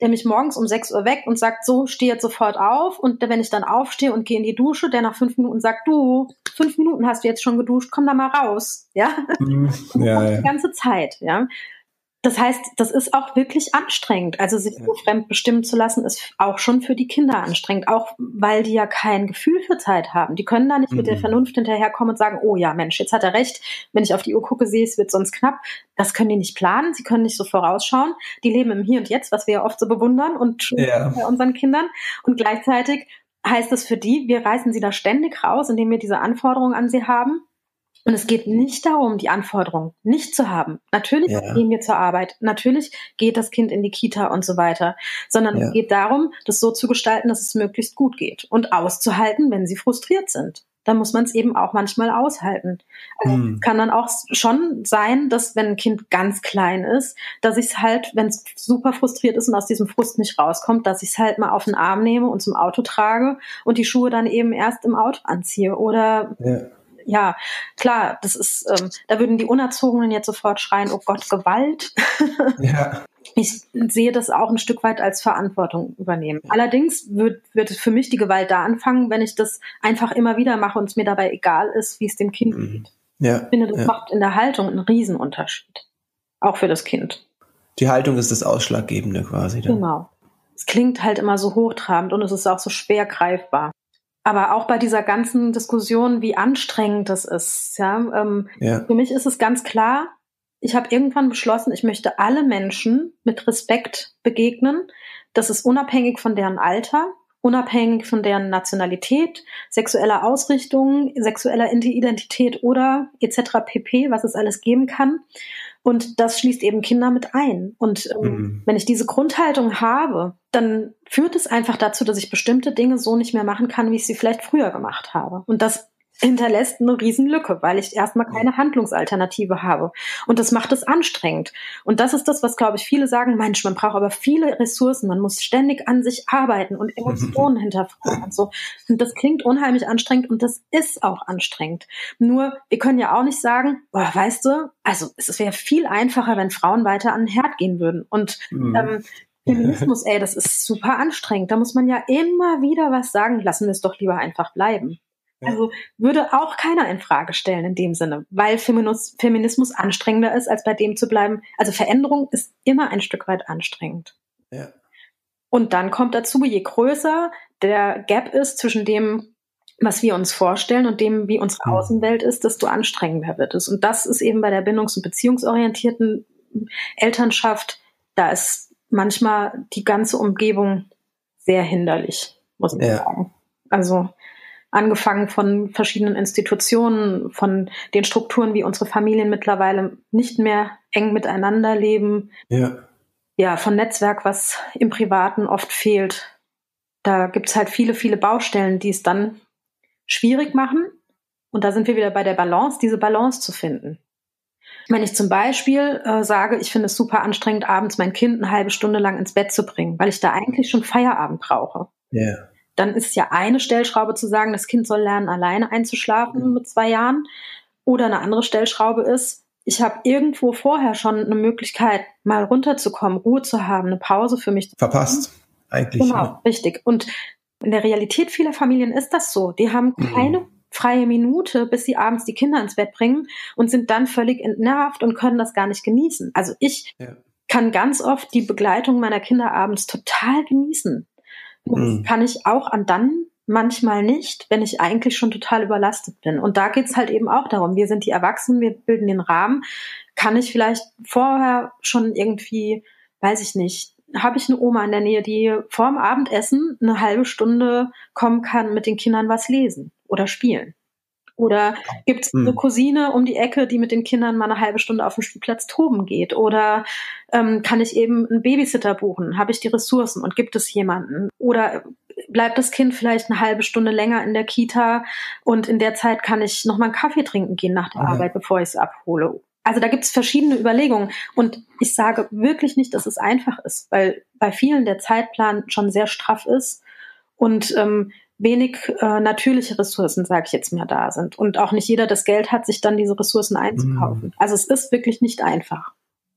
der mich morgens um 6 Uhr weckt und sagt, so, steh jetzt sofort auf. Und wenn ich dann aufstehe und gehe in die Dusche, der nach 5 Minuten sagt, du, 5 Minuten hast du jetzt schon geduscht, komm da mal raus. Ja, ja. Die ganze Zeit, ja. Das heißt, das ist auch wirklich anstrengend. Also sich so fremd bestimmen zu lassen, ist auch schon für die Kinder anstrengend, auch weil die ja kein Gefühl für Zeit haben. Die können da nicht mit der Vernunft hinterherkommen und sagen, oh ja, Mensch, jetzt hat er recht, wenn ich auf die Uhr gucke, sehe ich, es wird sonst knapp. Das können die nicht planen, sie können nicht so vorausschauen. Die leben im Hier und Jetzt, was wir ja oft so bewundern und bei unseren Kindern. Und gleichzeitig heißt es für die, wir reißen sie da ständig raus, indem wir diese Anforderungen an sie haben. Und es geht nicht darum, die Anforderungen nicht zu haben. Natürlich gehen wir zur Arbeit, natürlich geht das Kind in die Kita und so weiter, sondern es geht darum, das so zu gestalten, dass es möglichst gut geht und auszuhalten, wenn sie frustriert sind. Dann muss man es eben auch manchmal aushalten. Also kann dann auch schon sein, dass wenn ein Kind ganz klein ist, dass ich es halt, wenn es super frustriert ist und aus diesem Frust nicht rauskommt, dass ich es halt mal auf den Arm nehme und zum Auto trage und die Schuhe dann eben erst im Auto anziehe oder... Ja, klar, das ist, da würden die Unerzogenen jetzt sofort schreien, oh Gott, Gewalt. Ja. Ich sehe das auch ein Stück weit als Verantwortung übernehmen. Allerdings wird für mich die Gewalt da anfangen, wenn ich das einfach immer wieder mache und es mir dabei egal ist, wie es dem Kind geht. Ja. Ich finde, das macht in der Haltung einen Riesenunterschied. Auch für das Kind. Die Haltung ist das Ausschlaggebende quasi. Dann. Genau. Es klingt halt immer so hochtrabend und es ist auch so schwer greifbar. Aber auch bei dieser ganzen Diskussion, wie anstrengend das ist. Ja, für mich ist es ganz klar, ich habe irgendwann beschlossen, ich möchte alle Menschen mit Respekt begegnen. Das ist unabhängig von deren Alter, unabhängig von deren Nationalität, sexueller Ausrichtung, sexueller Identität oder etc. pp., was es alles geben kann. Und das schließt eben Kinder mit ein. Und wenn ich diese Grundhaltung habe, dann führt es einfach dazu, dass ich bestimmte Dinge so nicht mehr machen kann, wie ich sie vielleicht früher gemacht habe. Und das hinterlässt eine Riesenlücke, weil ich erstmal keine Handlungsalternative habe. Und das macht es anstrengend. Und das ist das, was, glaube ich, viele sagen, Mensch, man braucht aber viele Ressourcen, man muss ständig an sich arbeiten und Emotionen hinterfragen und so. Und das klingt unheimlich anstrengend und das ist auch anstrengend. Nur, wir können ja auch nicht sagen, boah, weißt du, also es wäre viel einfacher, wenn Frauen weiter an den Herd gehen würden. Und Feminismus, das ist super anstrengend. Da muss man ja immer wieder was sagen, lassen wir es doch lieber einfach bleiben. Also würde auch keiner in Frage stellen in dem Sinne, weil Feminismus anstrengender ist, als bei dem zu bleiben. Also Veränderung ist immer ein Stück weit anstrengend. Ja. Und dann kommt dazu, je größer der Gap ist zwischen dem, was wir uns vorstellen und dem, wie unsere Außenwelt ist, desto anstrengender wird es. Und das ist eben bei der bindungs- und beziehungsorientierten Elternschaft, da ist manchmal die ganze Umgebung sehr hinderlich, muss man sagen. Also angefangen von verschiedenen Institutionen, von den Strukturen, wie unsere Familien mittlerweile nicht mehr eng miteinander leben. Ja, von Netzwerk, was im Privaten oft fehlt. Da gibt's halt viele, viele Baustellen, die es dann schwierig machen. Und da sind wir wieder bei der Balance, diese Balance zu finden. Wenn ich zum Beispiel sage, ich finde es super anstrengend, abends mein Kind eine halbe Stunde lang ins Bett zu bringen, weil ich da eigentlich schon Feierabend brauche. Dann ist ja eine Stellschraube zu sagen, das Kind soll lernen, alleine einzuschlafen mit 2 Jahren. Oder eine andere Stellschraube ist, ich habe irgendwo vorher schon eine Möglichkeit, mal runterzukommen, Ruhe zu haben, eine Pause für mich. Verpasst, eigentlich. Genau, richtig. Und in der Realität vieler Familien ist das so. Die haben keine freie Minute, bis sie abends die Kinder ins Bett bringen und sind dann völlig entnervt und können das gar nicht genießen. Also ich kann ganz oft die Begleitung meiner Kinder abends total genießen. Das kann ich auch an dann manchmal nicht, wenn ich eigentlich schon total überlastet bin. Und da geht's halt eben auch darum, wir sind die Erwachsenen, wir bilden den Rahmen. Kann ich vielleicht vorher schon irgendwie, weiß ich nicht, habe ich eine Oma in der Nähe, die vorm Abendessen eine halbe Stunde kommen kann, mit den Kindern was lesen oder spielen? Oder gibt's eine Cousine um die Ecke, die mit den Kindern mal eine halbe Stunde auf dem Spielplatz toben geht? Oder kann ich eben einen Babysitter buchen? Habe ich die Ressourcen und gibt es jemanden? Oder bleibt das Kind vielleicht eine halbe Stunde länger in der Kita und in der Zeit kann ich nochmal einen Kaffee trinken gehen nach der Arbeit, bevor ich es abhole? Also da gibt's verschiedene Überlegungen. Und ich sage wirklich nicht, dass es einfach ist, weil bei vielen der Zeitplan schon sehr straff ist und wenig natürliche Ressourcen, sage ich jetzt mal, da sind. Und auch nicht jeder das Geld hat, sich dann diese Ressourcen einzukaufen. Also es ist wirklich nicht einfach.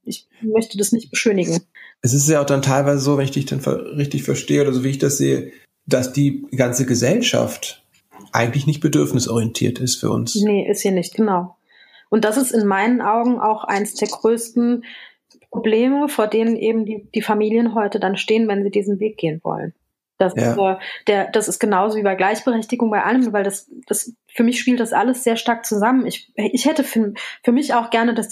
Ich möchte das nicht beschönigen. Es ist ja auch dann teilweise so, wenn ich dich dann richtig verstehe oder so wie ich das sehe, dass die ganze Gesellschaft eigentlich nicht bedürfnisorientiert ist für uns. Nee, ist hier nicht, genau. Und das ist in meinen Augen auch eins der größten Probleme, vor denen eben die Familien heute dann stehen, wenn sie diesen Weg gehen wollen. Das ist genauso wie bei Gleichberechtigung bei allem, weil das für mich spielt das alles sehr stark zusammen. Ich hätte für mich auch gerne, dass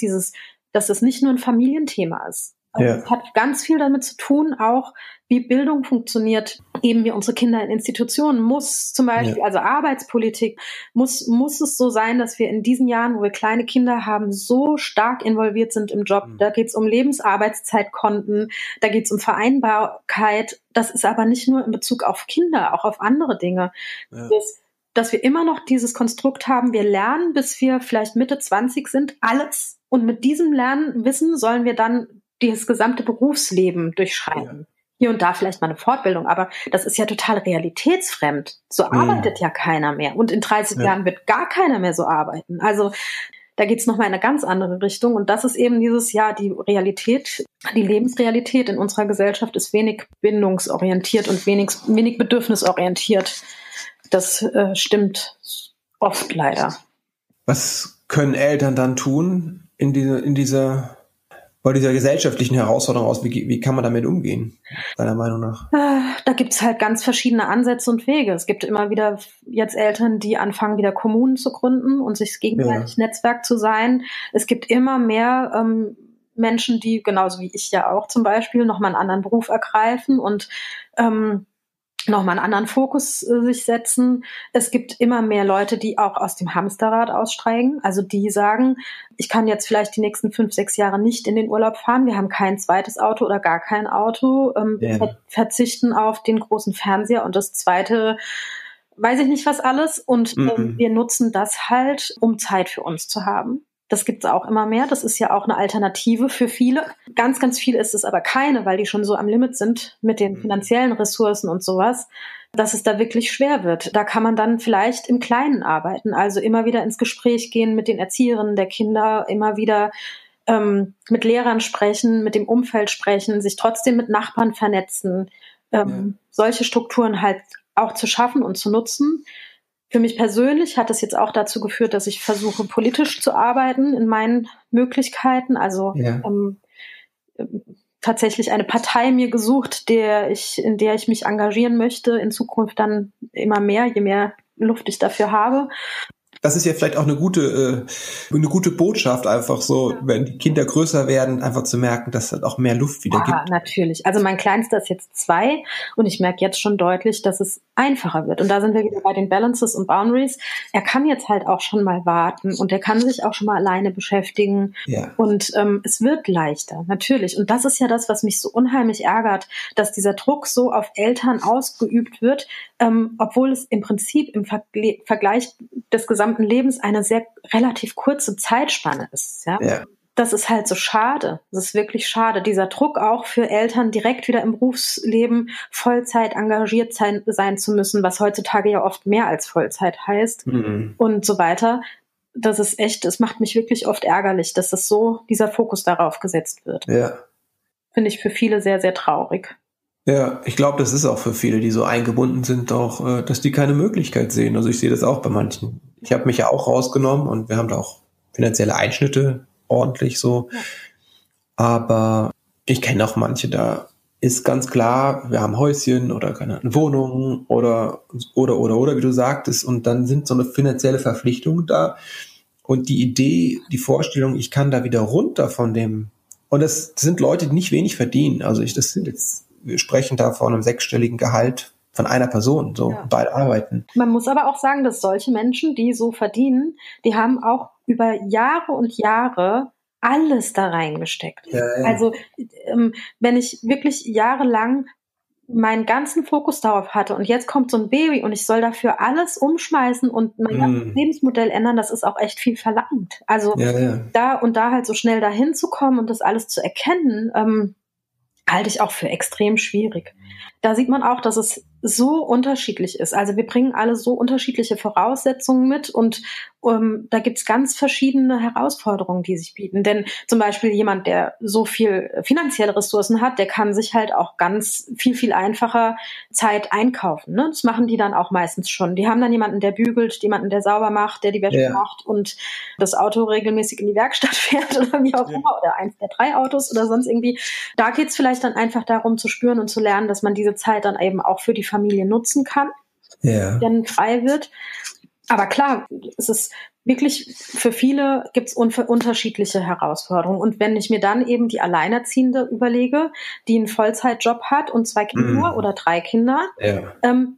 das nicht nur ein Familienthema ist. Also ja. Es hat ganz viel damit zu tun, auch wie Bildung funktioniert, eben wie unsere Kinder in Institutionen. Muss zum Beispiel, also Arbeitspolitik, muss es so sein, dass wir in diesen Jahren, wo wir kleine Kinder haben, so stark involviert sind im Job. Mhm. Da geht es um Lebensarbeitszeitkonten, da geht es um Vereinbarkeit. Das ist aber nicht nur in Bezug auf Kinder, auch auf andere Dinge. Ja. Dass wir immer noch dieses Konstrukt haben, wir lernen, bis wir vielleicht Mitte 20 sind, alles. Und mit diesem Lernwissen sollen wir dann das gesamte Berufsleben durchschreiten. Ja. Hier und da vielleicht mal eine Fortbildung, aber das ist ja total realitätsfremd. So arbeitet ja keiner mehr. Und in 30 Jahren wird gar keiner mehr so arbeiten. Also da geht es nochmal in eine ganz andere Richtung. Und das ist eben dieses Jahr die Realität, die Lebensrealität in unserer Gesellschaft ist wenig bindungsorientiert und wenig bedürfnisorientiert. Das stimmt oft leider. Was können Eltern dann tun bei dieser gesellschaftlichen Herausforderung aus, wie kann man damit umgehen, deiner Meinung nach? Da gibt es halt ganz verschiedene Ansätze und Wege. Es gibt immer wieder jetzt Eltern, die anfangen, wieder Kommunen zu gründen und sich gegenseitig Netzwerk zu sein. Es gibt immer mehr Menschen, die, genauso wie ich ja auch zum Beispiel, nochmal einen anderen Beruf ergreifen und nochmal einen anderen Fokus sich setzen. Es gibt immer mehr Leute, die auch aus dem Hamsterrad aussteigen. Also die sagen, ich kann jetzt vielleicht die nächsten 5-6 Jahre nicht in den Urlaub fahren. Wir haben kein zweites Auto oder gar kein Auto. Wir verzichten auf den großen Fernseher und das zweite, weiß ich nicht was alles. Und wir nutzen das halt, um Zeit für uns zu haben. Das gibt es auch immer mehr. Das ist ja auch eine Alternative für viele. Ganz, ganz viel ist es aber keine, weil die schon so am Limit sind mit den finanziellen Ressourcen und sowas, dass es da wirklich schwer wird. Da kann man dann vielleicht im Kleinen arbeiten. Also immer wieder ins Gespräch gehen mit den Erzieherinnen der Kinder, immer wieder mit Lehrern sprechen, mit dem Umfeld sprechen, sich trotzdem mit Nachbarn vernetzen, solche Strukturen halt auch zu schaffen und zu nutzen. Für mich persönlich hat es jetzt auch dazu geführt, dass ich versuche, politisch zu arbeiten in meinen Möglichkeiten. Also tatsächlich eine Partei mir gesucht, in der ich mich engagieren möchte. In Zukunft dann immer mehr, je mehr Luft ich dafür habe. Das ist ja vielleicht auch eine gute Botschaft, einfach so, wenn die Kinder größer werden, einfach zu merken, dass es halt auch mehr Luft wieder gibt. Ja, natürlich. Also mein Kleinster ist jetzt 2 und ich merke jetzt schon deutlich, dass es einfacher wird. Und da sind wir wieder bei den Balances und Boundaries. Er kann jetzt halt auch schon mal warten und er kann sich auch schon mal alleine beschäftigen. Ja. Und es wird leichter, natürlich. Und das ist ja das, was mich so unheimlich ärgert, dass dieser Druck so auf Eltern ausgeübt wird, obwohl es im Prinzip im Vergleich des gesamten Lebens eine sehr relativ kurze Zeitspanne ist. Ja? Ja. Das ist halt so schade. Das ist wirklich schade. Dieser Druck auch für Eltern, direkt wieder im Berufsleben Vollzeit engagiert sein zu müssen, was heutzutage ja oft mehr als Vollzeit heißt und so weiter. Das ist echt, es macht mich wirklich oft ärgerlich, dass das so, dieser Fokus darauf gesetzt wird. Ja. Finde ich für viele sehr, sehr traurig. Ja, ich glaube, das ist auch für viele, die so eingebunden sind, auch, dass die keine Möglichkeit sehen. Also ich sehe das auch bei manchen. Ich habe mich ja auch rausgenommen und wir haben da auch finanzielle Einschnitte ordentlich so. Ja. Aber ich kenne auch manche, da ist ganz klar, wir haben Häuschen oder keine Wohnungen oder, wie du sagtest. Und dann sind so eine finanzielle Verpflichtung da. Und die Idee, die Vorstellung, ich kann da wieder runter von dem. Und das sind Leute, die nicht wenig verdienen. Also wir sprechen da von einem 6-stelligen Gehalt von einer Person, beide arbeiten. Man muss aber auch sagen, dass solche Menschen, die so verdienen, die haben auch über Jahre und Jahre alles da reingesteckt. Ja, ja. Also wenn ich wirklich jahrelang meinen ganzen Fokus darauf hatte und jetzt kommt so ein Baby und ich soll dafür alles umschmeißen und mein ganzes Lebensmodell ändern, das ist auch echt viel verlangt. Also da und da halt so schnell dahin zu kommen und das alles zu erkennen, halte ich auch für extrem schwierig. Da sieht man auch, dass es so unterschiedlich ist. Also wir bringen alle so unterschiedliche Voraussetzungen mit und Da gibt's ganz verschiedene Herausforderungen, die sich bieten. Denn zum Beispiel jemand, der so viel finanzielle Ressourcen hat, der kann sich halt auch ganz viel einfacher Zeit einkaufen. Ne? Das machen die dann auch meistens schon. Die haben dann jemanden, der bügelt, jemanden, der sauber macht, der die Wäsche macht und das Auto regelmäßig in die Werkstatt fährt oder wie auch immer oder eins der 3 Autos oder sonst irgendwie. Da geht's vielleicht dann einfach darum zu spüren und zu lernen, dass man diese Zeit dann eben auch für die Familie nutzen kann, wenn frei wird. Aber klar, es ist wirklich, für viele gibt es unterschiedliche Herausforderungen. Und wenn ich mir dann eben die Alleinerziehende überlege, die einen Vollzeitjob hat und 2 Kinder oder 3 Kinder,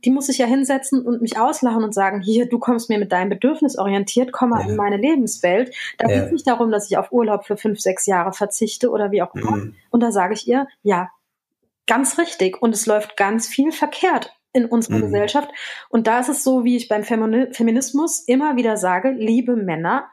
die muss ich ja hinsetzen und mich auslachen und sagen, hier, du kommst mir mit deinem Bedürfnis orientiert, komm mal in meine Lebenswelt. Da geht es nicht darum, dass ich auf Urlaub für 5, 6 Jahre verzichte oder wie auch immer. Und da sage ich ihr, ja, ganz richtig. Und es läuft ganz viel verkehrt in unserer Gesellschaft. Und da ist es so, wie ich beim Feminismus immer wieder sage, liebe Männer,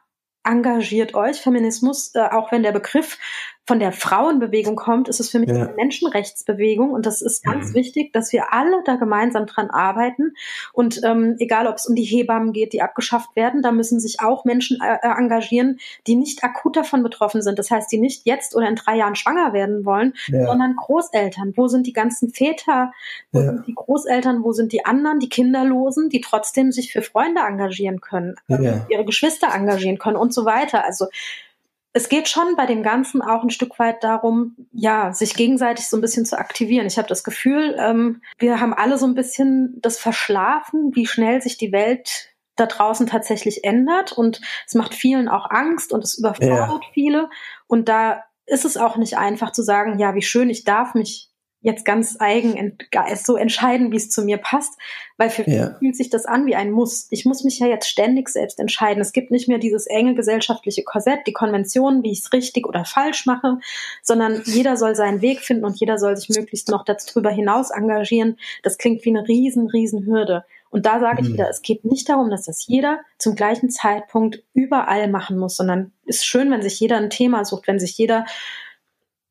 engagiert euch. Feminismus, auch wenn der Begriff von der Frauenbewegung kommt, ist es für mich eine Menschenrechtsbewegung. Und das ist ganz wichtig, dass wir alle da gemeinsam dran arbeiten. Und egal, ob es um die Hebammen geht, die abgeschafft werden, da müssen sich auch Menschen engagieren, die nicht akut davon betroffen sind. Das heißt, die nicht jetzt oder in 3 Jahren schwanger werden wollen, sondern Großeltern. Wo sind die ganzen Väter? Wo sind die Großeltern? Wo sind die anderen, die Kinderlosen, die trotzdem sich für Freunde engagieren können, ihre Geschwister engagieren können und so weiter? Also es geht schon bei dem Ganzen auch ein Stück weit darum, ja, sich gegenseitig so ein bisschen zu aktivieren. Ich habe das Gefühl, wir haben alle so ein bisschen das verschlafen, wie schnell sich die Welt da draußen tatsächlich ändert. Und es macht vielen auch Angst und es überfordert viele. Und da ist es auch nicht einfach zu sagen, ja, wie schön, ich darf mich jetzt ganz eigen so entscheiden, wie es zu mir passt, weil für mich fühlt sich das an wie ein Muss. Ich muss mich ja jetzt ständig selbst entscheiden. Es gibt nicht mehr dieses enge gesellschaftliche Korsett, die Konventionen, wie ich es richtig oder falsch mache, sondern jeder soll seinen Weg finden und jeder soll sich möglichst noch darüber hinaus engagieren. Das klingt wie eine riesen Hürde. Und da sage ich wieder, es geht nicht darum, dass das jeder zum gleichen Zeitpunkt überall machen muss, sondern es ist schön, wenn sich jeder ein Thema sucht, wenn sich jeder,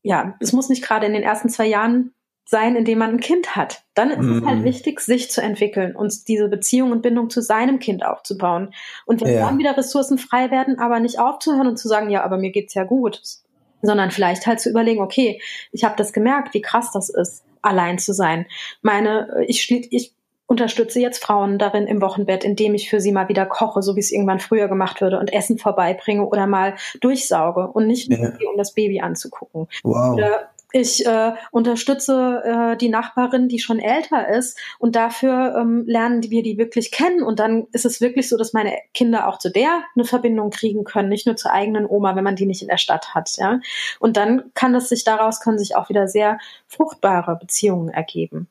ja, es muss nicht gerade in den ersten 2 Jahren sein, indem man ein Kind hat. Dann ist es halt wichtig, sich zu entwickeln und diese Beziehung und Bindung zu seinem Kind aufzubauen. Und wenn dann wieder Ressourcen frei werden, aber nicht aufzuhören und zu sagen, ja, aber mir geht's ja gut, sondern vielleicht halt zu überlegen, okay, ich habe das gemerkt, wie krass das ist, allein zu sein. Ich unterstütze jetzt Frauen darin im Wochenbett, indem ich für sie mal wieder koche, so wie es irgendwann früher gemacht würde, und Essen vorbeibringe oder mal durchsauge und nicht nur um das Baby anzugucken. Wow. Oder ich unterstütze die Nachbarin, die schon älter ist, und dafür lernen wir die wirklich kennen, und dann ist es wirklich so, dass meine Kinder auch zu der eine Verbindung kriegen können, nicht nur zur eigenen Oma, wenn man die nicht in der Stadt hat. Ja? Und dann können sich auch wieder sehr fruchtbare Beziehungen ergeben.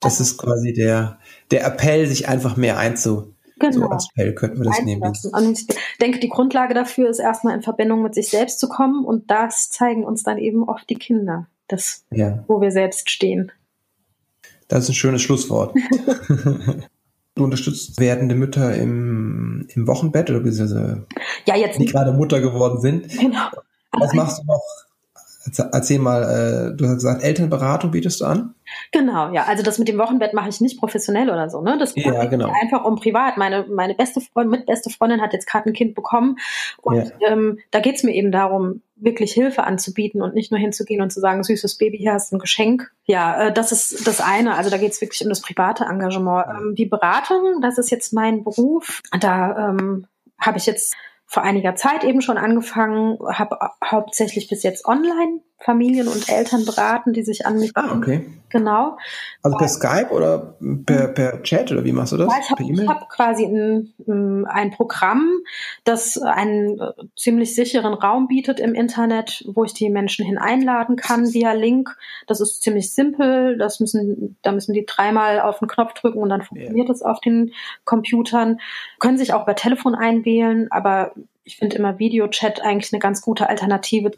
Das ist quasi der Appell, sich einfach mehr einzubringen. Genau. So als Appell könnten wir das nehmen. Und ich denke, die Grundlage dafür ist erstmal in Verbindung mit sich selbst zu kommen, und das zeigen uns dann eben oft die Kinder, wo wir selbst stehen. Das ist ein schönes Schlusswort. Du unterstützt werdende Mütter im Wochenbett oder beziehungsweise jetzt die gerade Mutter geworden sind. Genau. Was machst du noch? Erzähl mal, du hast gesagt, Elternberatung bietest du an? Genau, ja. Also das mit dem Wochenbett mache ich nicht professionell oder so, ne? Das geht einfach um privat. Meine beste Freundin hat jetzt gerade ein Kind bekommen, und da geht es mir eben darum, wirklich Hilfe anzubieten und nicht nur hinzugehen und zu sagen, süßes Baby, hier hast du ein Geschenk. Ja, das ist das eine. Also da geht es wirklich um das private Engagement. Die Beratung, das ist jetzt mein Beruf. Da habe ich jetzt vor einiger Zeit eben schon angefangen, habe hauptsächlich bis jetzt online Familien und Eltern beraten, die sich an mich wenden. Ah, okay. Genau. Also per Skype oder per Chat oder wie machst du das? Ich habe quasi ein Programm, das einen ziemlich sicheren Raum bietet im Internet, wo ich die Menschen hin einladen kann via Link. Das ist ziemlich simpel. Da müssen die 3-mal auf den Knopf drücken und dann funktioniert das auf den Computern. Können sich auch per Telefon einwählen, aber ich finde immer Videochat eigentlich eine ganz gute Alternative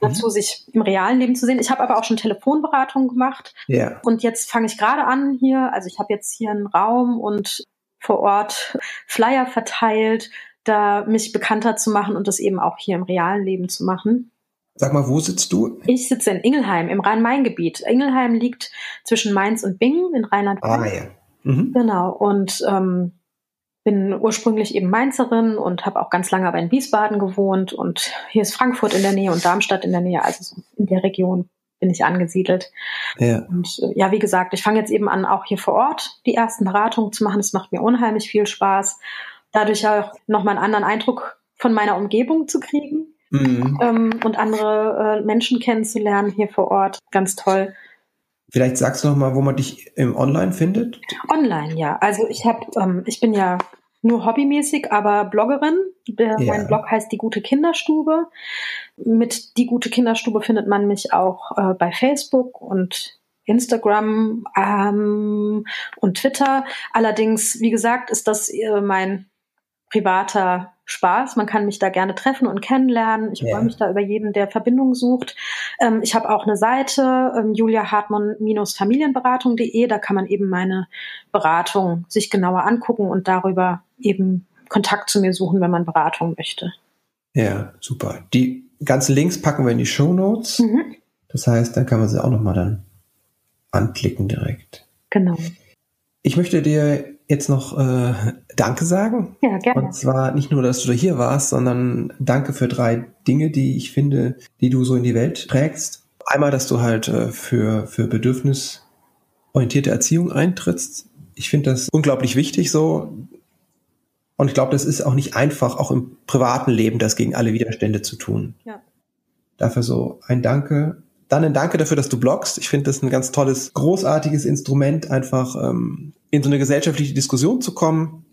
dazu, sich im realen Leben zu sehen. Ich habe aber auch schon Telefonberatungen gemacht. Und jetzt fange ich gerade an hier. Also ich habe jetzt hier einen Raum und vor Ort Flyer verteilt, da mich bekannter zu machen und das eben auch hier im realen Leben zu machen. Sag mal, wo sitzt du? Ich sitze in Ingelheim, im Rhein-Main-Gebiet. Ingelheim liegt zwischen Mainz und Bingen in Rheinland-Pfalz. Genau. Und bin ursprünglich eben Mainzerin und habe auch ganz lange aber in Wiesbaden gewohnt. Und hier ist Frankfurt in der Nähe und Darmstadt in der Nähe, also so in der Region bin ich angesiedelt. Ja. Und ja, wie gesagt, ich fange jetzt eben an, auch hier vor Ort die ersten Beratungen zu machen. Das macht mir unheimlich viel Spaß. Dadurch auch nochmal einen anderen Eindruck von meiner Umgebung zu kriegen, und andere Menschen kennenzulernen hier vor Ort. Ganz toll. Vielleicht sagst du nochmal, wo man dich im Online findet? Online, ja. Also ich bin ja nur hobbymäßig, aber Bloggerin. Mein Blog heißt die gute Kinderstube. Mit die gute Kinderstube findet man mich auch bei Facebook und Instagram und Twitter. Allerdings, wie gesagt, ist das mein privater Spaß. Man kann mich da gerne treffen und kennenlernen. Ich freue mich da über jeden, der Verbindung sucht. Ich habe auch eine Seite, juliahartmann-familienberatung.de. Da kann man eben meine Beratung sich genauer angucken und darüber eben Kontakt zu mir suchen, wenn man Beratung möchte. Ja, super. Die ganzen Links packen wir in die Shownotes. Mhm. Das heißt, dann kann man sie auch nochmal dann anklicken direkt. Genau. Ich möchte dir jetzt noch Danke sagen. Ja, gerne. Und zwar nicht nur, dass du hier warst, sondern danke für 3 Dinge, die ich finde, die du so in die Welt trägst. Einmal, dass du halt für bedürfnisorientierte Erziehung eintrittst. Ich finde das unglaublich wichtig so. Und ich glaube, das ist auch nicht einfach, auch im privaten Leben das gegen alle Widerstände zu tun. Ja. Dafür so ein Danke. Dann ein Danke dafür, dass du bloggst. Ich finde das ein ganz tolles, großartiges Instrument, einfach in so eine gesellschaftliche Diskussion zu kommen,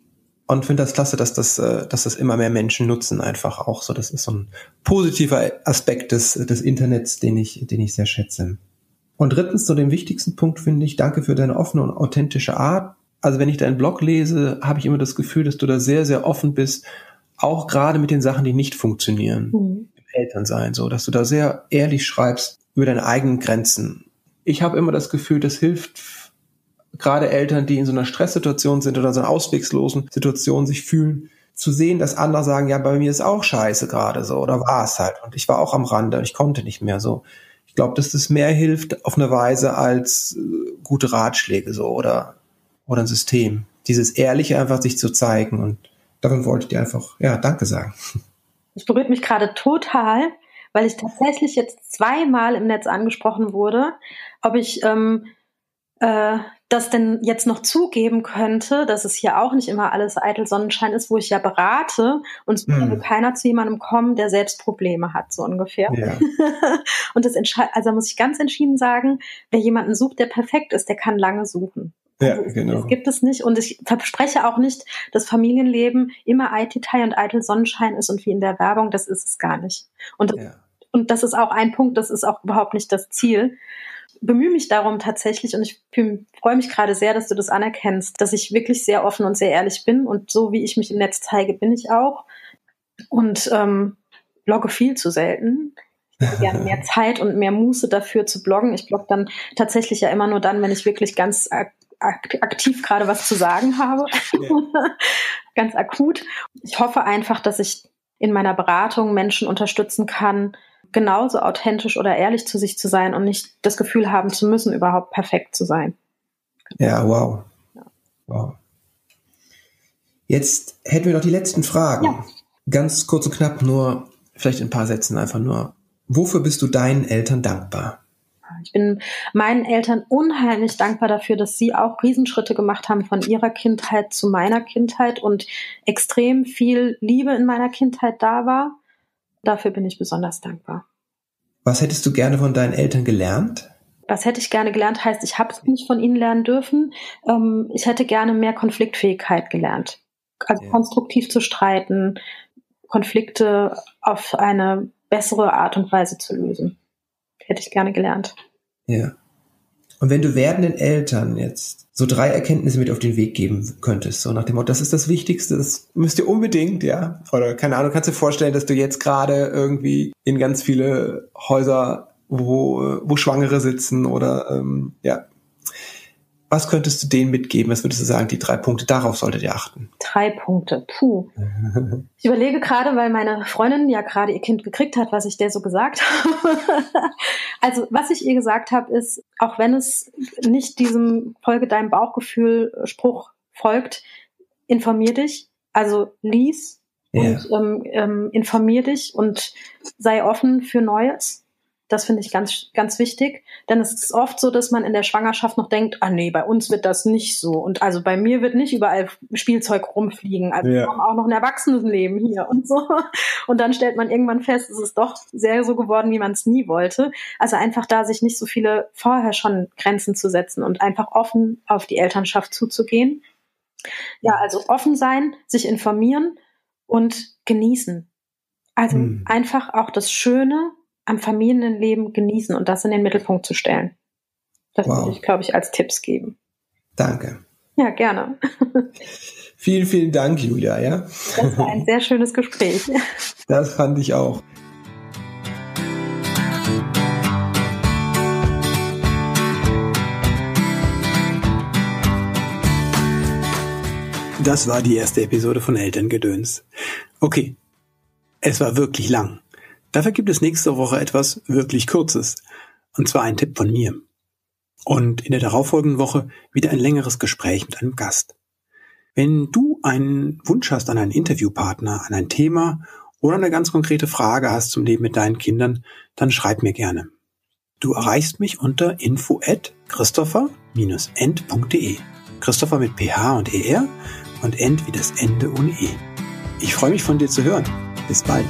und finde das klasse, dass das immer mehr Menschen nutzen, einfach auch so. Das ist so ein positiver Aspekt des Internets, den ich sehr schätze. Und drittens, so den wichtigsten Punkt finde ich, danke für deine offene und authentische Art. Also wenn ich deinen Blog lese, habe ich immer das Gefühl, dass du da sehr, sehr offen bist, auch gerade mit den Sachen, die nicht funktionieren, im Elternsein, so, dass du da sehr ehrlich schreibst über deine eigenen Grenzen. Ich habe immer das Gefühl, das hilft gerade Eltern, die in so einer Stresssituation sind oder so einer auswegslosen Situation sich fühlen, zu sehen, dass andere sagen, ja, bei mir ist auch scheiße gerade so, oder war es halt. Und ich war auch am Rande, ich konnte nicht mehr so. Ich glaube, dass das mehr hilft auf eine Weise als gute Ratschläge so oder ein System. Dieses Ehrliche einfach sich zu zeigen, und darin wollte ich dir einfach, ja, Danke sagen. Das berührt mich gerade total, weil ich tatsächlich jetzt 2-mal im Netz angesprochen wurde, ob ich das denn jetzt noch zugeben könnte, dass es hier auch nicht immer alles eitel Sonnenschein ist, wo ich ja berate, und es würde keiner zu jemandem kommen, der selbst Probleme hat, so ungefähr. Ja. Und das also muss ich ganz entschieden sagen, wer jemanden sucht, der perfekt ist, der kann lange suchen. Ja, also genau. Das gibt es nicht, und ich verspreche auch nicht, dass Familienleben immer Eitelteil und eitel Sonnenschein ist und wie in der Werbung, das ist es gar nicht. Und das ist auch ein Punkt, das ist auch überhaupt nicht das Ziel. Bemühe mich darum tatsächlich, und ich freue mich gerade sehr, dass du das anerkennst, dass ich wirklich sehr offen und sehr ehrlich bin, und so wie ich mich im Netz zeige, bin ich auch, und blogge viel zu selten. Ich habe gerne mehr Zeit und mehr Muße dafür zu bloggen. Ich blogge dann tatsächlich ja immer nur dann, wenn ich wirklich ganz aktiv gerade was zu sagen habe, ganz akut. Ich hoffe einfach, dass ich in meiner Beratung Menschen unterstützen kann, genauso authentisch oder ehrlich zu sich zu sein und nicht das Gefühl haben zu müssen, überhaupt perfekt zu sein. Ja, wow. Jetzt hätten wir noch die letzten Fragen. Ja. Ganz kurz und knapp nur, vielleicht in ein paar Sätzen einfach nur. Wofür bist du deinen Eltern dankbar? Ich bin meinen Eltern unheimlich dankbar dafür, dass sie auch Riesenschritte gemacht haben von ihrer Kindheit zu meiner Kindheit und extrem viel Liebe in meiner Kindheit da war. Dafür bin ich besonders dankbar. Was hättest du gerne von deinen Eltern gelernt? Was hätte ich gerne gelernt, heißt, ich habe es nicht von ihnen lernen dürfen. Ich hätte gerne mehr Konfliktfähigkeit gelernt. Also konstruktiv zu streiten, Konflikte auf eine bessere Art und Weise zu lösen. Hätte ich gerne gelernt. Ja. Und wenn du werdenden Eltern jetzt so 3 Erkenntnisse mit auf den Weg geben könntest, so nach dem Motto, das ist das Wichtigste, das müsst ihr unbedingt, ja, oder keine Ahnung, kannst du dir vorstellen, dass du jetzt gerade irgendwie in ganz viele Häuser, wo Schwangere sitzen oder, was könntest du denen mitgeben? Was würdest du sagen, die 3 Punkte, darauf solltet ihr achten? 3 Punkte, puh. Ich überlege gerade, weil meine Freundin ja gerade ihr Kind gekriegt hat, was ich der so gesagt habe. Also was ich ihr gesagt habe ist, auch wenn es nicht diesem Folge deinem Bauchgefühl Spruch folgt, informier dich, also lies und informier dich und sei offen für Neues. Das finde ich ganz, ganz wichtig, denn es ist oft so, dass man in der Schwangerschaft noch denkt, ah nee, bei uns wird das nicht so. Und also bei mir wird nicht überall Spielzeug rumfliegen. Also wir haben auch noch ein Erwachsenenleben hier und so. Und dann stellt man irgendwann fest, es ist doch sehr so geworden, wie man es nie wollte. Also einfach da sich nicht so viele vorher schon Grenzen zu setzen und einfach offen auf die Elternschaft zuzugehen. Ja, also offen sein, sich informieren und genießen. Also einfach auch das Schöne am Familienleben genießen und das in den Mittelpunkt zu stellen. Das würde ich, glaube ich, als Tipps geben. Danke. Ja, gerne. Vielen, vielen Dank, Julia. Ja? Das war ein sehr schönes Gespräch. Das fand ich auch. Das war die erste Episode von Elterngedöns. Okay, es war wirklich lang. Dafür gibt es nächste Woche etwas wirklich Kurzes, und zwar ein Tipp von mir. Und in der darauffolgenden Woche wieder ein längeres Gespräch mit einem Gast. Wenn du einen Wunsch hast an einen Interviewpartner, an ein Thema oder eine ganz konkrete Frage hast zum Leben mit deinen Kindern, dann schreib mir gerne. Du erreichst mich unter info@christopher-end.de. Christopher mit PH und ER und End wie das Ende ohne E. Ich freue mich, von dir zu hören. Bis bald.